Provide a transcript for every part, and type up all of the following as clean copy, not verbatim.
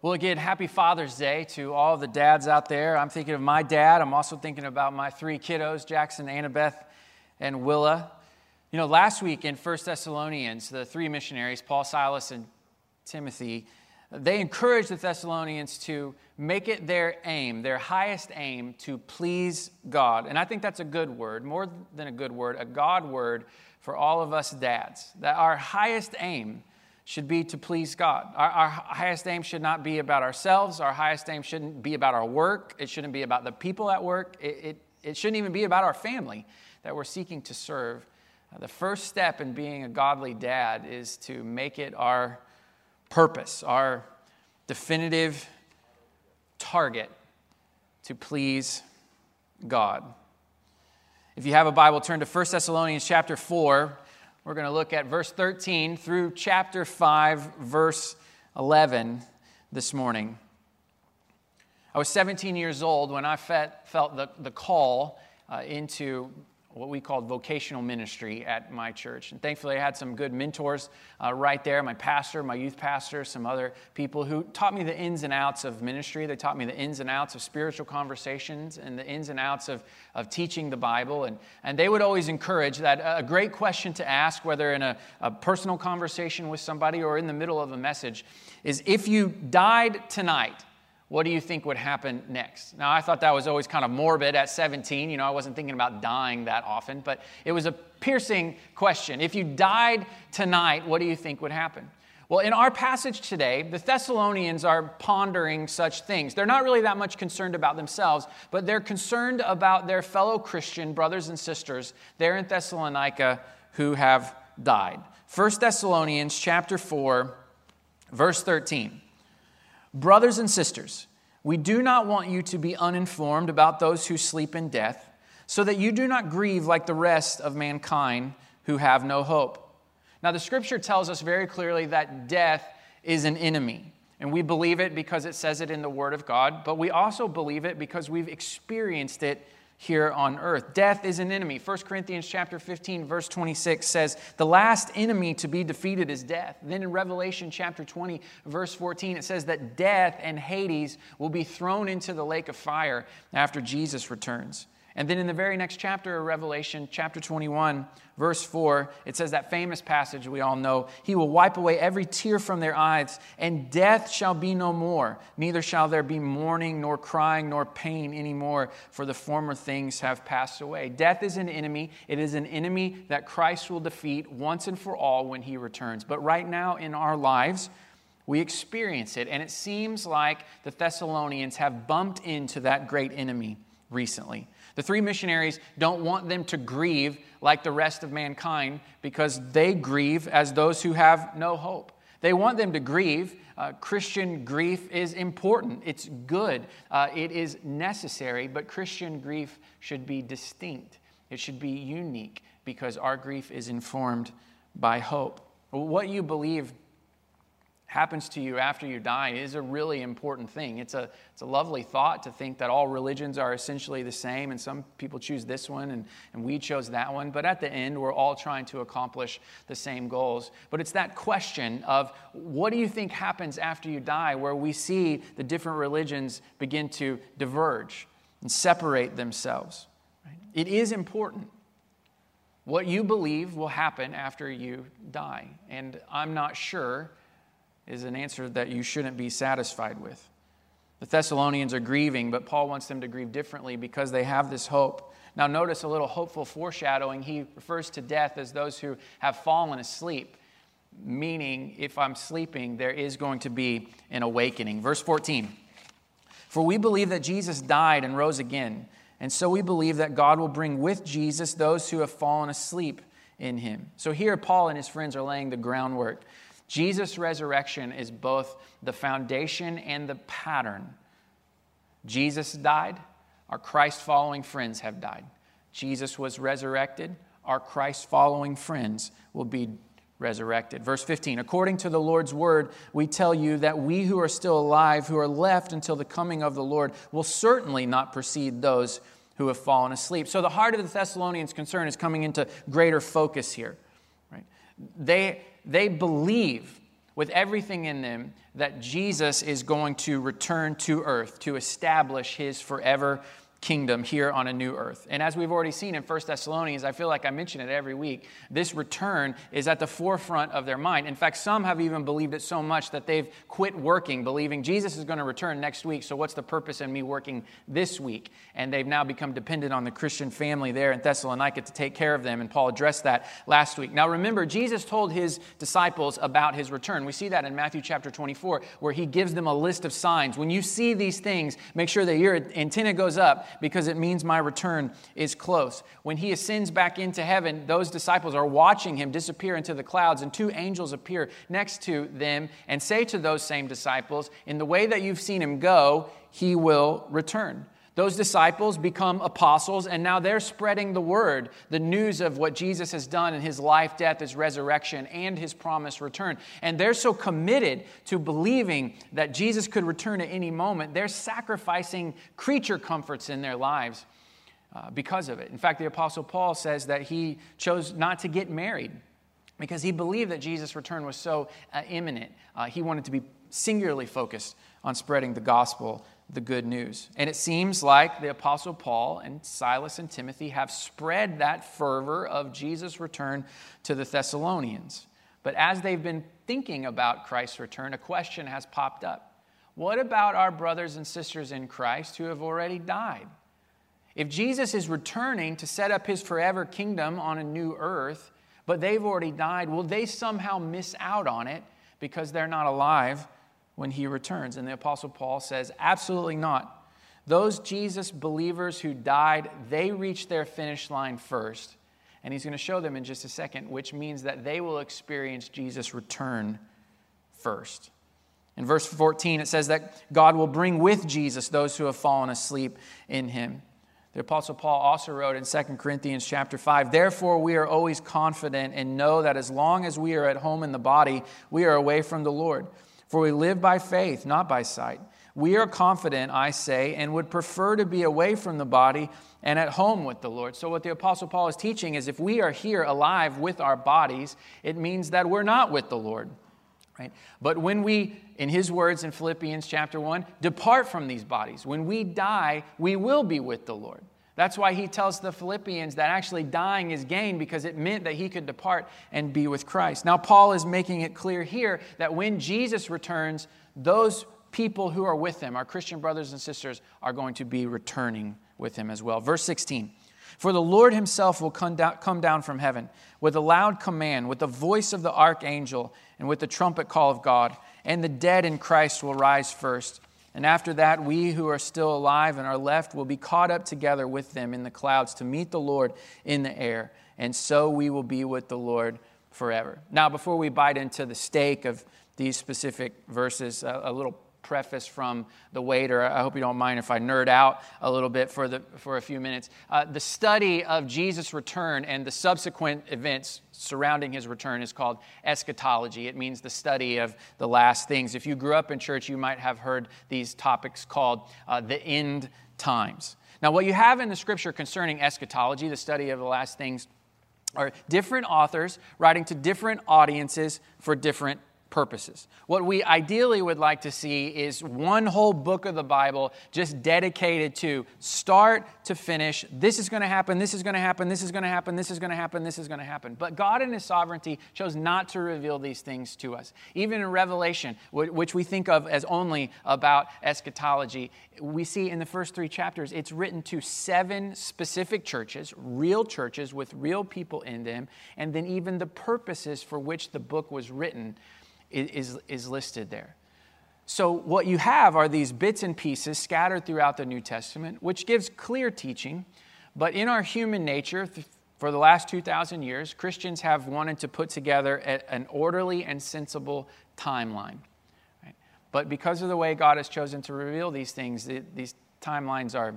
Well, again, happy Father's Day to all the dads out there. I'm thinking of my dad. I'm also thinking about my three kiddos, Jackson, Annabeth, and Willa. You know, last week in 1 Thessalonians, the three missionaries, Paul, Silas, and Timothy, they encouraged the Thessalonians to make it their aim, their highest aim, to please God. And I think that's a good word, more than a good word, a God word for all of us dads, that our highest aim should be to please God. Our highest aim should not be about ourselves. Our highest aim shouldn't be about our work. It shouldn't be about the people at work. It shouldn't even be about our family that we're seeking to serve. The first step in being a godly dad is to make it our purpose, our definitive target to please God. If you have a Bible, turn to 1 Thessalonians chapter 4. We're going to look at verse 13 through chapter 5, verse 11 this morning. I was 17 years old when I felt the call into what we called vocational ministry at my church. And thankfully, I had some good mentors right there, my pastor, my youth pastor, some other people who taught me the ins and outs of ministry. They taught me the ins and outs of spiritual conversations and the ins and outs of teaching the Bible. And they would always encourage that a great question to ask, whether in a personal conversation with somebody or in the middle of a message, is if you died tonight, what do you think would happen next? Now, I thought that was always kind of morbid at 17. You know, I wasn't thinking about dying that often, but it was a piercing question. If you died tonight, what do you think would happen? Well, in our passage today, the Thessalonians are pondering such things. They're not really that much concerned about themselves, but they're concerned about their fellow Christian brothers and sisters there in Thessalonica who have died. 1 Thessalonians chapter 4, verse 13. Brothers and sisters, we do not want you to be uninformed about those who sleep in death, so that you do not grieve like the rest of mankind who have no hope. Now, the Scripture tells us very clearly that death is an enemy, and we believe it because it says it in the Word of God, but we also believe it because we've experienced it here on earth. Death is an enemy. 1 Corinthians chapter 15, verse 26 says, the last enemy to be defeated is death. And then in Revelation chapter 20, verse 14, it says that death and Hades will be thrown into the lake of fire after Jesus returns. And then in the very next chapter of Revelation, chapter 21, verse 4, it says that famous passage we all know, he will wipe away every tear from their eyes, and death shall be no more. Neither shall there be mourning, nor crying, nor pain anymore, for the former things have passed away. Death is an enemy. It is an enemy that Christ will defeat once and for all when he returns. But right now in our lives, we experience it, and it seems like the Thessalonians have bumped into that great enemy recently. The three missionaries don't want them to grieve like the rest of mankind because they grieve as those who have no hope. They want them to grieve. Christian grief is important. It's good. It is necessary, but Christian grief should be distinct. It should be unique because our grief is informed by hope. What you believe happens to you after you die is a really important thing. It's a lovely thought to think that all religions are essentially the same, and some people choose this one and we chose that one. But at the end, we're all trying to accomplish the same goals. But it's that question of what do you think happens after you die where we see the different religions begin to diverge and separate themselves. It is important. What you believe will happen after you die. And I'm not sure is an answer that you shouldn't be satisfied with. The Thessalonians are grieving, but Paul wants them to grieve differently because they have this hope. Now notice a little hopeful foreshadowing. He refers to death as those who have fallen asleep, meaning if I'm sleeping, there is going to be an awakening. Verse 14, for we believe that Jesus died and rose again, and so we believe that God will bring with Jesus those who have fallen asleep in him. So here Paul and his friends are laying the groundwork. Jesus' resurrection is both the foundation and the pattern. Jesus died. Our Christ-following friends have died. Jesus was resurrected. Our Christ-following friends will be resurrected. Verse 15, according to the Lord's word, we tell you that we who are still alive, who are left until the coming of the Lord, will certainly not precede those who have fallen asleep. So the heart of the Thessalonians' concern is coming into greater focus here. Right? They believe with everything in them, that Jesus is going to return to earth to establish his forever kingdom here on a new earth. And as we've already seen in 1 Thessalonians, I feel like I mention it every week, this return is at the forefront of their mind. In fact, some have even believed it so much that they've quit working, believing Jesus is going to return next week, so what's the purpose in me working this week? And they've now become dependent on the Christian family there in Thessalonica to take care of them, and Paul addressed that last week. Now remember, Jesus told his disciples about his return. We see that in Matthew chapter 24, where he gives them a list of signs. When you see these things, make sure that your antenna goes up, because it means my return is close. When he ascends back into heaven, those disciples are watching him disappear into the clouds, and two angels appear next to them and say to those same disciples, in the way that you've seen him go, he will return. Those disciples become apostles, and now they're spreading the word, the news of what Jesus has done in his life, death, his resurrection, and his promised return. And they're so committed to believing that Jesus could return at any moment, they're sacrificing creature comforts in their lives because of it. In fact, the Apostle Paul says that he chose not to get married because he believed that Jesus' return was so imminent. He wanted to be singularly focused on spreading the gospel, the good news. And it seems like the Apostle Paul and Silas and Timothy have spread that fervor of Jesus' return to the Thessalonians. But as they've been thinking about Christ's return, a question has popped up. What about our brothers and sisters in Christ who have already died? If Jesus is returning to set up his forever kingdom on a new earth, but they've already died, will they somehow miss out on it because they're not alive when he returns? And the Apostle Paul says, absolutely not. Those Jesus believers who died, they reached their finish line first. And he's going to show them in just a second, which means that they will experience Jesus' return first. In verse 14, it says that God will bring with Jesus those who have fallen asleep in him. The Apostle Paul also wrote in 2 Corinthians chapter 5, therefore we are always confident and know that as long as we are at home in the body, we are away from the Lord. For we live by faith, not by sight. We are confident, I say, and would prefer to be away from the body and at home with the Lord. So what the Apostle Paul is teaching is if we are here alive with our bodies, it means that we're not with the Lord. Right? But when we, in his words in Philippians chapter 1, depart from these bodies, when we die, we will be with the Lord. That's why he tells the Philippians that actually dying is gain, because it meant that he could depart and be with Christ. Now, Paul is making it clear here that when Jesus returns, those people who are with him, our Christian brothers and sisters, are going to be returning with him as well. Verse 16, for the Lord himself will come down from heaven with a loud command, with the voice of the archangel, and with the trumpet call of God, and the dead in Christ will rise first. And after that, we who are still alive and are left will be caught up together with them in the clouds to meet the Lord in the air. And so we will be with the Lord forever. Now, before we bite into the steak of these specific verses, a little preface from the waiter. I hope you don't mind if I nerd out a little bit for a few minutes. The study of Jesus' return and the subsequent events surrounding his return is called eschatology. It means the study of the last things. If you grew up in church, you might have heard these topics called the end times. Now, what you have in the scripture concerning eschatology, the study of the last things, are different authors writing to different audiences for different purposes. What we ideally would like to see is one whole book of the Bible just dedicated to start to finish. This is going to happen, this is going to happen, this is going to happen, this is going to happen, this is going to happen. But God in his sovereignty chose not to reveal these things to us. Even in Revelation, which we think of as only about eschatology, we see in the first three chapters, it's written to seven specific churches, real churches with real people in them, and then even the purposes for which the book was written is listed there. So what you have are these bits and pieces scattered throughout the New Testament, which gives clear teaching. But in our human nature, for the last 2,000 years, Christians have wanted to put together an orderly and sensible timeline. Right? But because of the way God has chosen to reveal these things, these timelines are,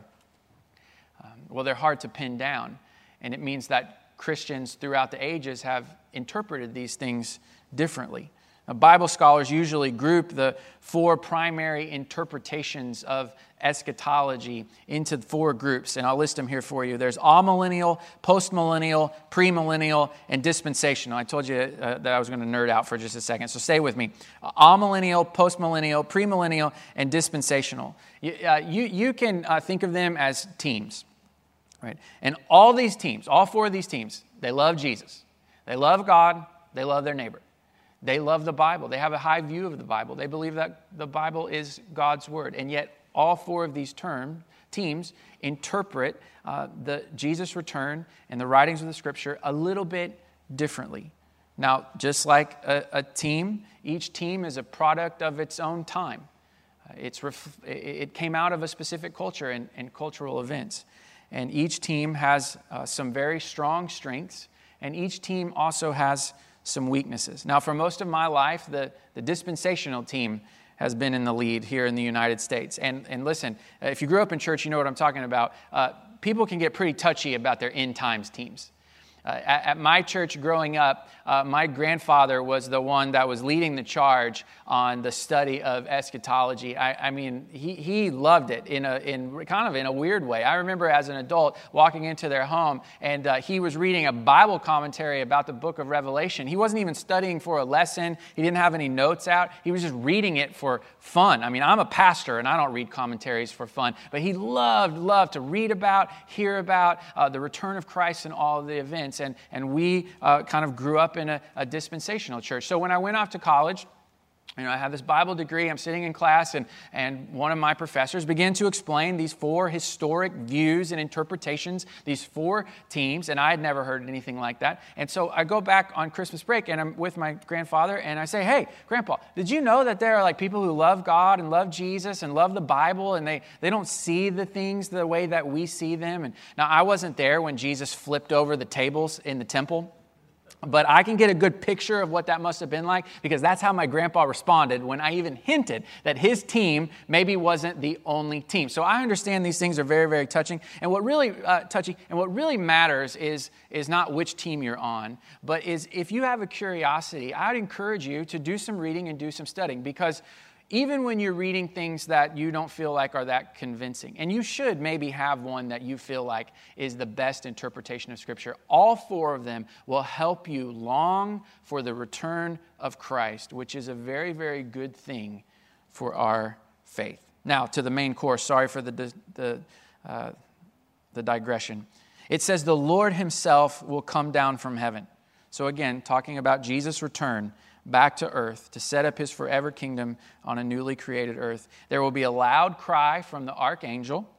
they're hard to pin down. And it means that Christians throughout the ages have interpreted these things differently. Now, Bible scholars usually group the four primary interpretations of eschatology into four groups, and I'll list them here for you. There's amillennial, postmillennial, premillennial, and dispensational. I told you that I was going to nerd out for just a second, so stay with me. Amillennial, postmillennial, premillennial, and dispensational. You can think of them as teams, right? And all these teams, all four of these teams, they love Jesus. They love God. They love their neighbor. They love the Bible. They have a high view of the Bible. They believe that the Bible is God's word. And yet all four of these teams interpret the Jesus return and the writings of the Scripture a little bit differently. Now, just like a team, each team is a product of its own time. It came out of a specific culture and cultural events. And each team has some very strong strengths, and each team also has some weaknesses. Now, for most of my life, the dispensational team has been in the lead here in the United States. And listen, if you grew up in church, you know what I'm talking about. People can get pretty touchy about their end times teams. At my church growing up, my grandfather was the one that was leading the charge on the study of eschatology. I mean, he loved it in a weird way. I remember as an adult walking into their home, and he was reading a Bible commentary about the book of Revelation. He wasn't even studying for a lesson. He didn't have any notes out. He was just reading it for fun. I mean, I'm a pastor, and I don't read commentaries for fun. But he loved to read about, hear about the return of Christ and all of the events. And we kind of grew up in a dispensational church. So when I went off to college, you know, I have this Bible degree. I'm sitting in class, and one of my professors began to explain these four historic views and interpretations, these four teams, and I had never heard anything like that. And so I go back on Christmas break, and I'm with my grandfather, and I say, "Hey, Grandpa, did you know that there are like people who love God and love Jesus and love the Bible, and they don't see the things the way that we see them?" And now, I wasn't there when Jesus flipped over the tables in the temple, but I can get a good picture of what that must have been like, because that's how my grandpa responded when I even hinted that his team maybe wasn't the only team. So I understand these things are very, very touching. And what really matters is not which team you're on, but is if you have a curiosity, I'd encourage you to do some reading and do some studying, because even when you're reading things that you don't feel like are that convincing, and you should maybe have one that you feel like is the best interpretation of Scripture, all four of them will help you long for the return of Christ, which is a very, very good thing for our faith. Now, to the main course. Sorry for the digression. It says, "The Lord himself will come down from heaven." So again, talking about Jesus' return back to earth to set up his forever kingdom on a newly created earth. There will be a loud cry from the archangel,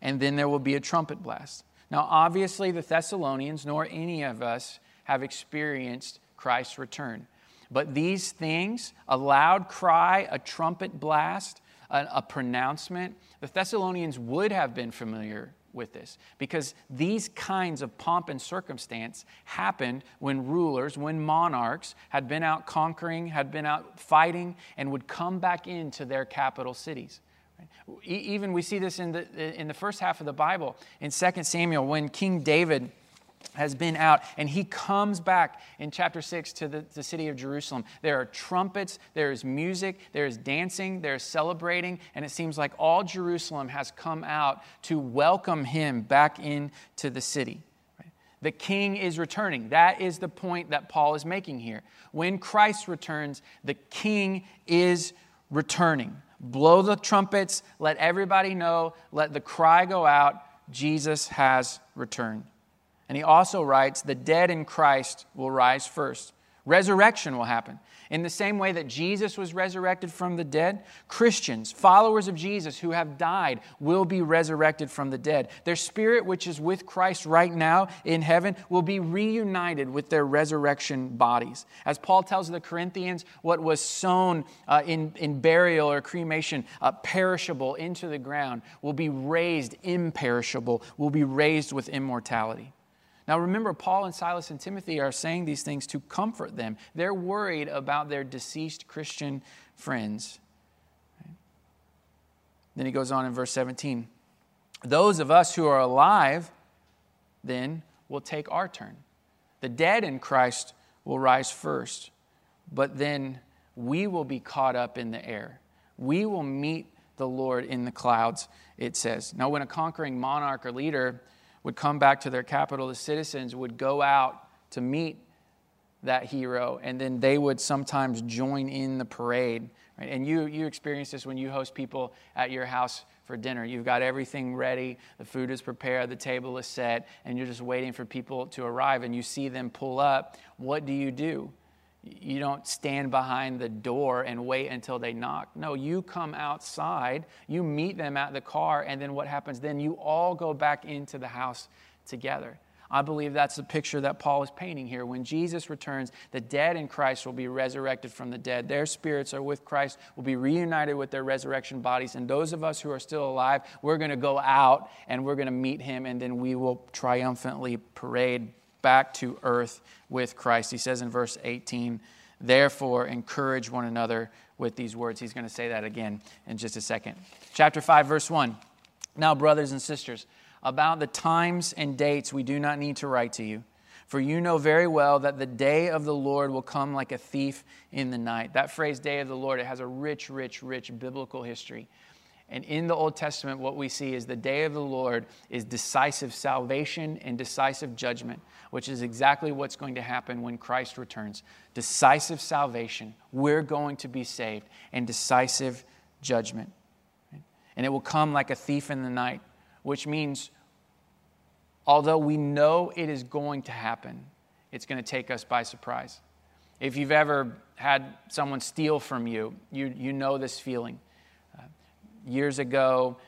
and then there will be a trumpet blast. Now, obviously, the Thessalonians nor any of us have experienced Christ's return. But these things, a loud cry, a trumpet blast, a pronouncement, the Thessalonians would have been familiar with this, because these kinds of pomp and circumstance happened when rulers, when monarchs had been out conquering, had been out fighting, and would come back into their capital cities. Even we see this in the first half of the Bible, in 2 Samuel, when King David has been out, and he comes back in chapter 6 to the city of Jerusalem. There are trumpets, there is music, there is dancing, there is celebrating, and it seems like all Jerusalem has come out to welcome him back into the city. The king is returning. That is the point that Paul is making here. When Christ returns, the king is returning. Blow the trumpets, let everybody know, let the cry go out, Jesus has returned. And he also writes, the dead in Christ will rise first. Resurrection will happen. In the same way that Jesus was resurrected from the dead, Christians, followers of Jesus who have died, will be resurrected from the dead. Their spirit, which is with Christ right now in heaven, will be reunited with their resurrection bodies. As Paul tells the Corinthians, what was sown in burial or cremation, perishable into the ground, will be raised imperishable, will be raised with immortality. Now remember, Paul and Silas and Timothy are saying these things to comfort them. They're worried about their deceased Christian friends. Then he goes on in verse 17. Those of us who are alive, then, will take our turn. The dead in Christ will rise first, but then we will be caught up in the air. We will meet the Lord in the clouds, it says. Now, when a conquering monarch or leader would come back to their capital, the citizens would go out to meet that hero, and then they would sometimes join in the parade. Right? And you experience this when you host people at your house for dinner. You've got everything ready, the food is prepared, the table is set, and you're just waiting for people to arrive, and you see them pull up. What do? You don't stand behind the door and wait until they knock. No, you come outside, you meet them at the car, and then what happens then? You all go back into the house together. I believe that's the picture that Paul is painting here. When Jesus returns, the dead in Christ will be resurrected from the dead. Their spirits are with Christ, will be reunited with their resurrection bodies. And those of us who are still alive, we're going to go out and we're going to meet him, and then we will triumphantly parade back to earth with Christ. He says in verse 18, therefore encourage one another with these words. He's going to say that again in just a second. Chapter 5, verse 1. Now, brothers and sisters, about the times and dates we do not need to write to you, for you know very well that the day of the Lord will come like a thief in the night. That phrase, day of the Lord, it has a rich, rich, rich biblical history. And in the Old Testament, what we see is the day of the Lord is decisive salvation and decisive judgment, which is exactly what's going to happen when Christ returns. Decisive salvation, we're going to be saved, and decisive judgment. And it will come like a thief in the night, which means although we know it is going to happen, it's going to take us by surprise. If you've ever had someone steal from you know this feeling. Years ago,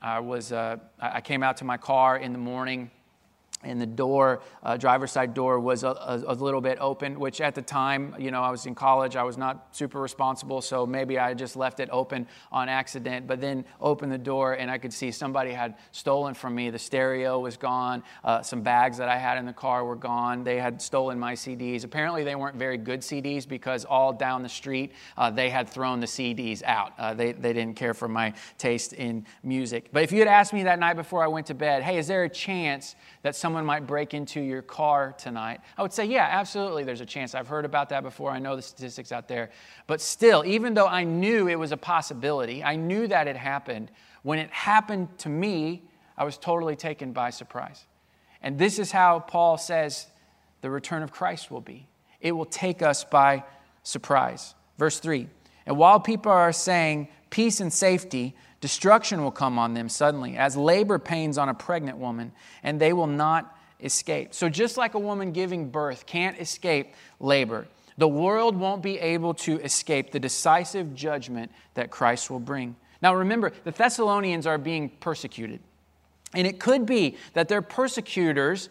I came out to my car in the morning, and the door, driver's side door, was a little bit open, which at the time, I was in college, I was not super responsible, so maybe I just left it open on accident, but then opened the door, and I could see somebody had stolen from me. The stereo was gone, some bags that I had in the car were gone, they had stolen my CDs. Apparently, they weren't very good CDs, because all down the street, they had thrown the CDs out. They didn't care for my taste in music. But if you had asked me that night before I went to bed, hey, is there a chance that someone might break into your car tonight? I would say, yeah, absolutely, there's a chance. I've heard about that before. I know the statistics out there. But still, even though I knew it was a possibility, I knew that it happened, when it happened to me, I was totally taken by surprise. And this is how Paul says the return of Christ will be. It will take us by surprise. Verse 3, and while people are saying peace and safety, destruction will come on them suddenly, as labor pains on a pregnant woman, and they will not escape. So just like a woman giving birth can't escape labor, the world won't be able to escape the decisive judgment that Christ will bring. Now remember, the Thessalonians are being persecuted. And it could be that their persecutors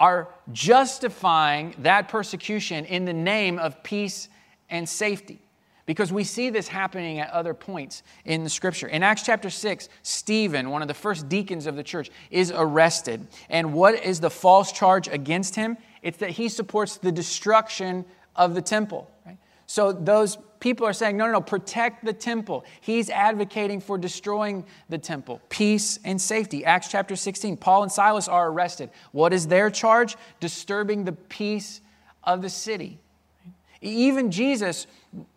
are justifying that persecution in the name of peace and safety, because we see this happening at other points in the Scripture. In Acts chapter 6, Stephen, one of the first deacons of the church, is arrested. And what is the false charge against him? It's that he supports the destruction of the temple. Right? So those people are saying, no, protect the temple. He's advocating for destroying the temple. Peace and safety. Acts chapter 16, Paul and Silas are arrested. What is their charge? Disturbing the peace of the city. Even Jesus,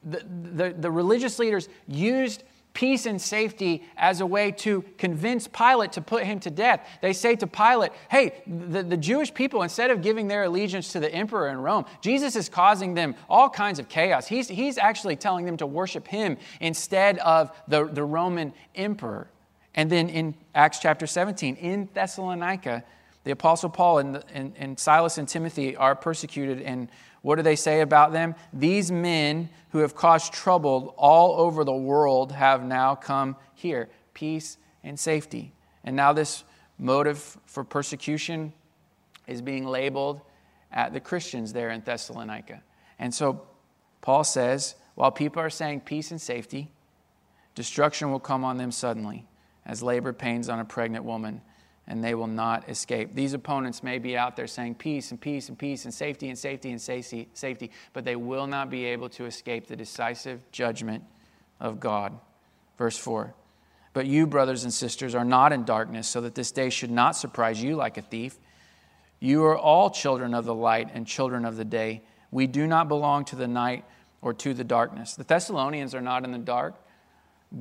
the religious leaders used peace and safety as a way to convince Pilate to put him to death. They say to Pilate, hey, the Jewish people, instead of giving their allegiance to the emperor in Rome, Jesus is causing them all kinds of chaos. He's actually telling them to worship him instead of the Roman emperor. And then in Acts chapter 17, in Thessalonica, the Apostle Paul and Silas and Timothy are persecuted, and what do they say about them? These men who have caused trouble all over the world have now come here. Peace and safety. And now this motive for persecution is being labeled at the Christians there in Thessalonica. And so Paul says, while people are saying peace and safety, destruction will come on them suddenly, as labor pains on a pregnant woman, and they will not escape. These opponents may be out there saying peace and peace and peace and safety and safety and safety, but they will not be able to escape the decisive judgment of God. Verse 4, but you, brothers and sisters, are not in darkness, so that this day should not surprise you like a thief. You are all children of the light and children of the day. We do not belong to the night or to the darkness. The Thessalonians are not in the dark.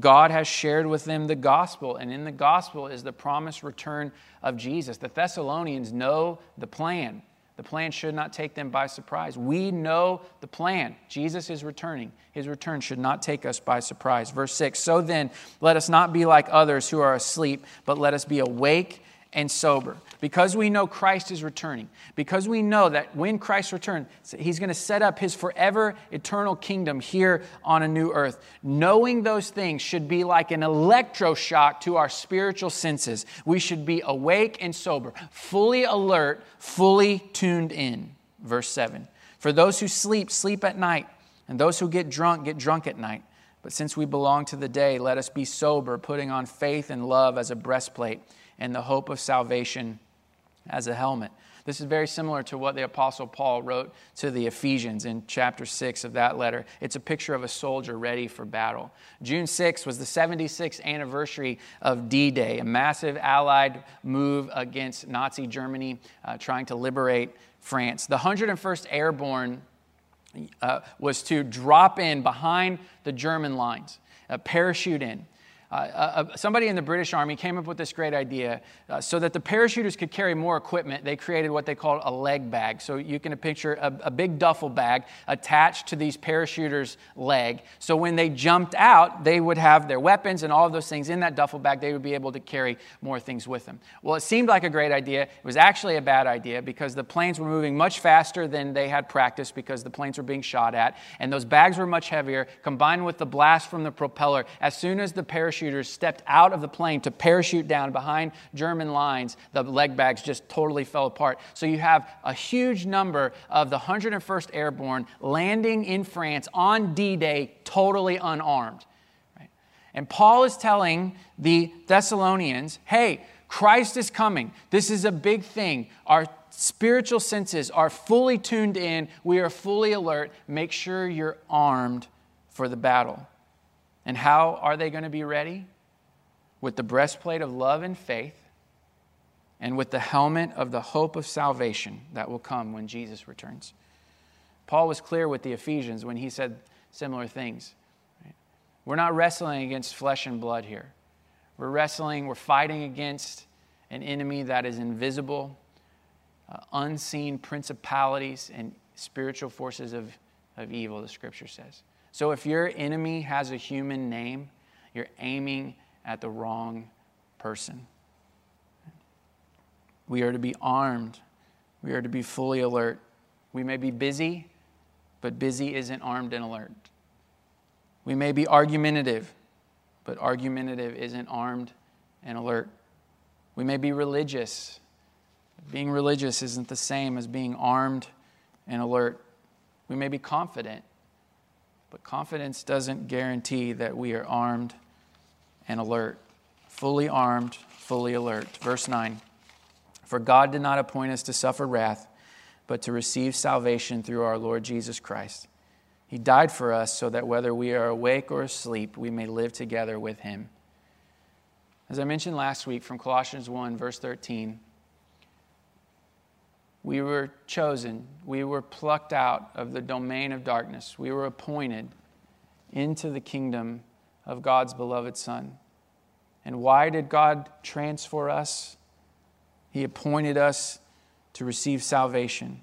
God has shared with them the gospel, and in the gospel is the promised return of Jesus. The Thessalonians know the plan. The plan should not take them by surprise. We know the plan. Jesus is returning. His return should not take us by surprise. Verse 6, so then, let us not be like others who are asleep, but let us be awake and sober. Because we know Christ is returning, because we know that when Christ returns, He's going to set up His forever eternal kingdom here on a new earth. Knowing those things should be like an electroshock to our spiritual senses. We should be awake and sober, fully alert, fully tuned in. Verse 7, for those who sleep, sleep at night, and those who get drunk at night. But since we belong to the day, let us be sober, putting on faith and love as a breastplate, and the hope of salvation as a helmet. This is very similar to what the Apostle Paul wrote to the Ephesians in chapter 6 of that letter. It's a picture of a soldier ready for battle. June 6th was the 76th anniversary of D-Day, a massive Allied move against Nazi Germany, trying to liberate France. The 101st Airborne was to drop in behind the German lines, parachute in. Somebody in the British Army came up with this great idea. So that the parachuters could carry more equipment, they created what they called a leg bag. So you can picture a big duffel bag attached to these parachuters' leg. So when they jumped out, they would have their weapons and all of those things in that duffel bag. They would be able to carry more things with them. Well, it seemed like a great idea. It was actually a bad idea because the planes were moving much faster than they had practiced because the planes were being shot at. And those bags were much heavier, combined with the blast from the propeller. As soon as the parachuters stepped out of the plane to parachute down behind German lines, the leg bags just totally fell apart. So you have a huge number of the 101st Airborne landing in France on D-Day totally unarmed. Right? And Paul is telling the Thessalonians, hey, Christ is coming. This is a big thing. Our spiritual senses are fully tuned in. We are fully alert. Make sure you're armed for the battle. And how are they going to be ready? With the breastplate of love and faith, and with the helmet of the hope of salvation that will come when Jesus returns. Paul was clear with the Ephesians when he said similar things. We're not wrestling against flesh and blood here. We're fighting against an enemy that is invisible, unseen principalities and spiritual forces of evil, the Scripture says. So if your enemy has a human name, you're aiming at the wrong person. We are to be armed. We are to be fully alert. We may be busy, but busy isn't armed and alert. We may be argumentative, but argumentative isn't armed and alert. We may be religious. Being religious isn't the same as being armed and alert. We may be confident. But confidence doesn't guarantee that we are armed and alert. Fully armed, fully alert. Verse 9, for God did not appoint us to suffer wrath, but to receive salvation through our Lord Jesus Christ. He died for us so that whether we are awake or asleep, we may live together with Him. As I mentioned last week from Colossians 1, verse 13, we were chosen, we were plucked out of the domain of darkness. We were appointed into the kingdom of God's beloved Son. And why did God transfer us? He appointed us to receive salvation,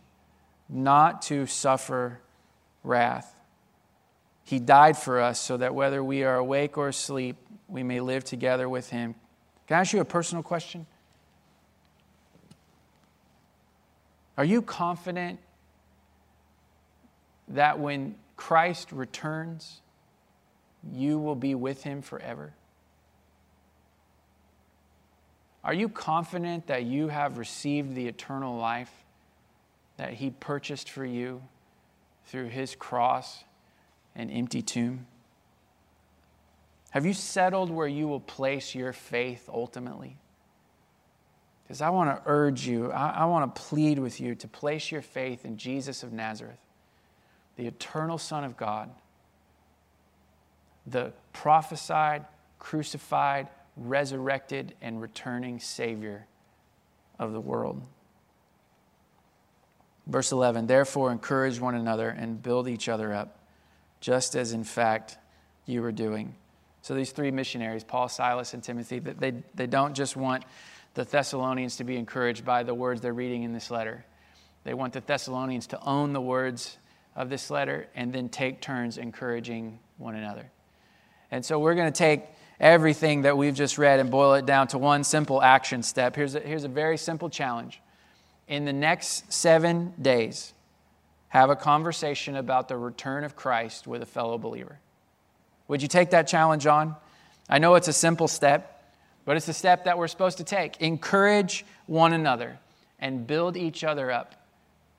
not to suffer wrath. He died for us so that whether we are awake or asleep, we may live together with Him. Can I ask you a personal question? Are you confident that when Christ returns, you will be with Him forever? Are you confident that you have received the eternal life that He purchased for you through His cross and empty tomb? Have you settled where you will place your faith ultimately? Because I want to urge you, I want to plead with you to place your faith in Jesus of Nazareth, the eternal Son of God, the prophesied, crucified, resurrected, and returning Savior of the world. Verse 11, therefore encourage one another and build each other up, just as in fact you were doing. So these three missionaries, Paul, Silas, and Timothy, they don't just want the Thessalonians to be encouraged by the words they're reading in this letter. They want the Thessalonians to own the words of this letter and then take turns encouraging one another. And so we're going to take everything that we've just read and boil it down to one simple action step. Here's a very simple challenge. In the next 7 days, have a conversation about the return of Christ with a fellow believer. Would you take that challenge on? I know it's a simple step, but it's a step that we're supposed to take. Encourage one another and build each other up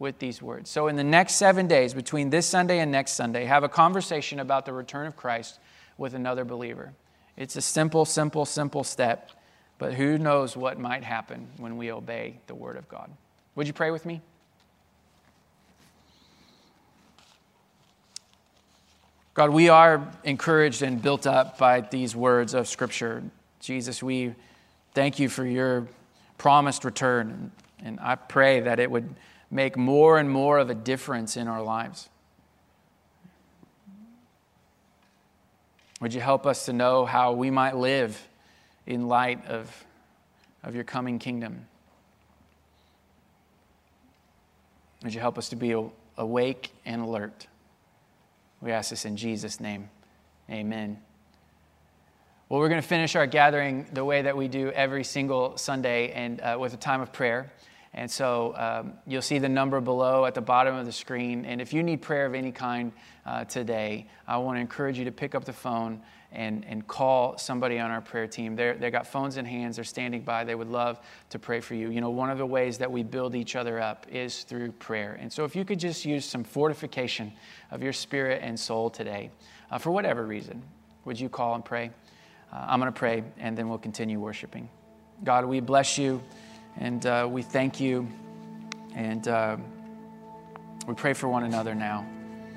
with these words. So in the next 7 days, between this Sunday and next Sunday, have a conversation about the return of Christ with another believer. It's a simple, simple, simple step, but who knows what might happen when we obey the Word of God. Would you pray with me? God, we are encouraged and built up by these words of Scripture. Jesus, we thank you for your promised return, and I pray that it would make more and more of a difference in our lives. Would you help us to know how we might live in light of your coming kingdom? Would you help us to be awake and alert? We ask this in Jesus' name. Amen. Well, we're going to finish our gathering the way that we do every single Sunday and with a time of prayer. And so you'll see the number below at the bottom of the screen. And if you need prayer of any kind today, I want to encourage you to pick up the phone and call somebody on our prayer team. They've got phones in hands. They're standing by. They would love to pray for you. You know, one of the ways that we build each other up is through prayer. And so if you could just use some fortification of your spirit and soul today, for whatever reason, would you call and pray? I'm going to pray, and then we'll continue worshiping. God, we bless you. And we thank you, and we pray for one another now.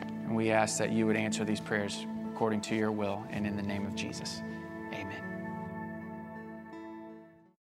And we ask that you would answer these prayers according to your will and in the name of Jesus.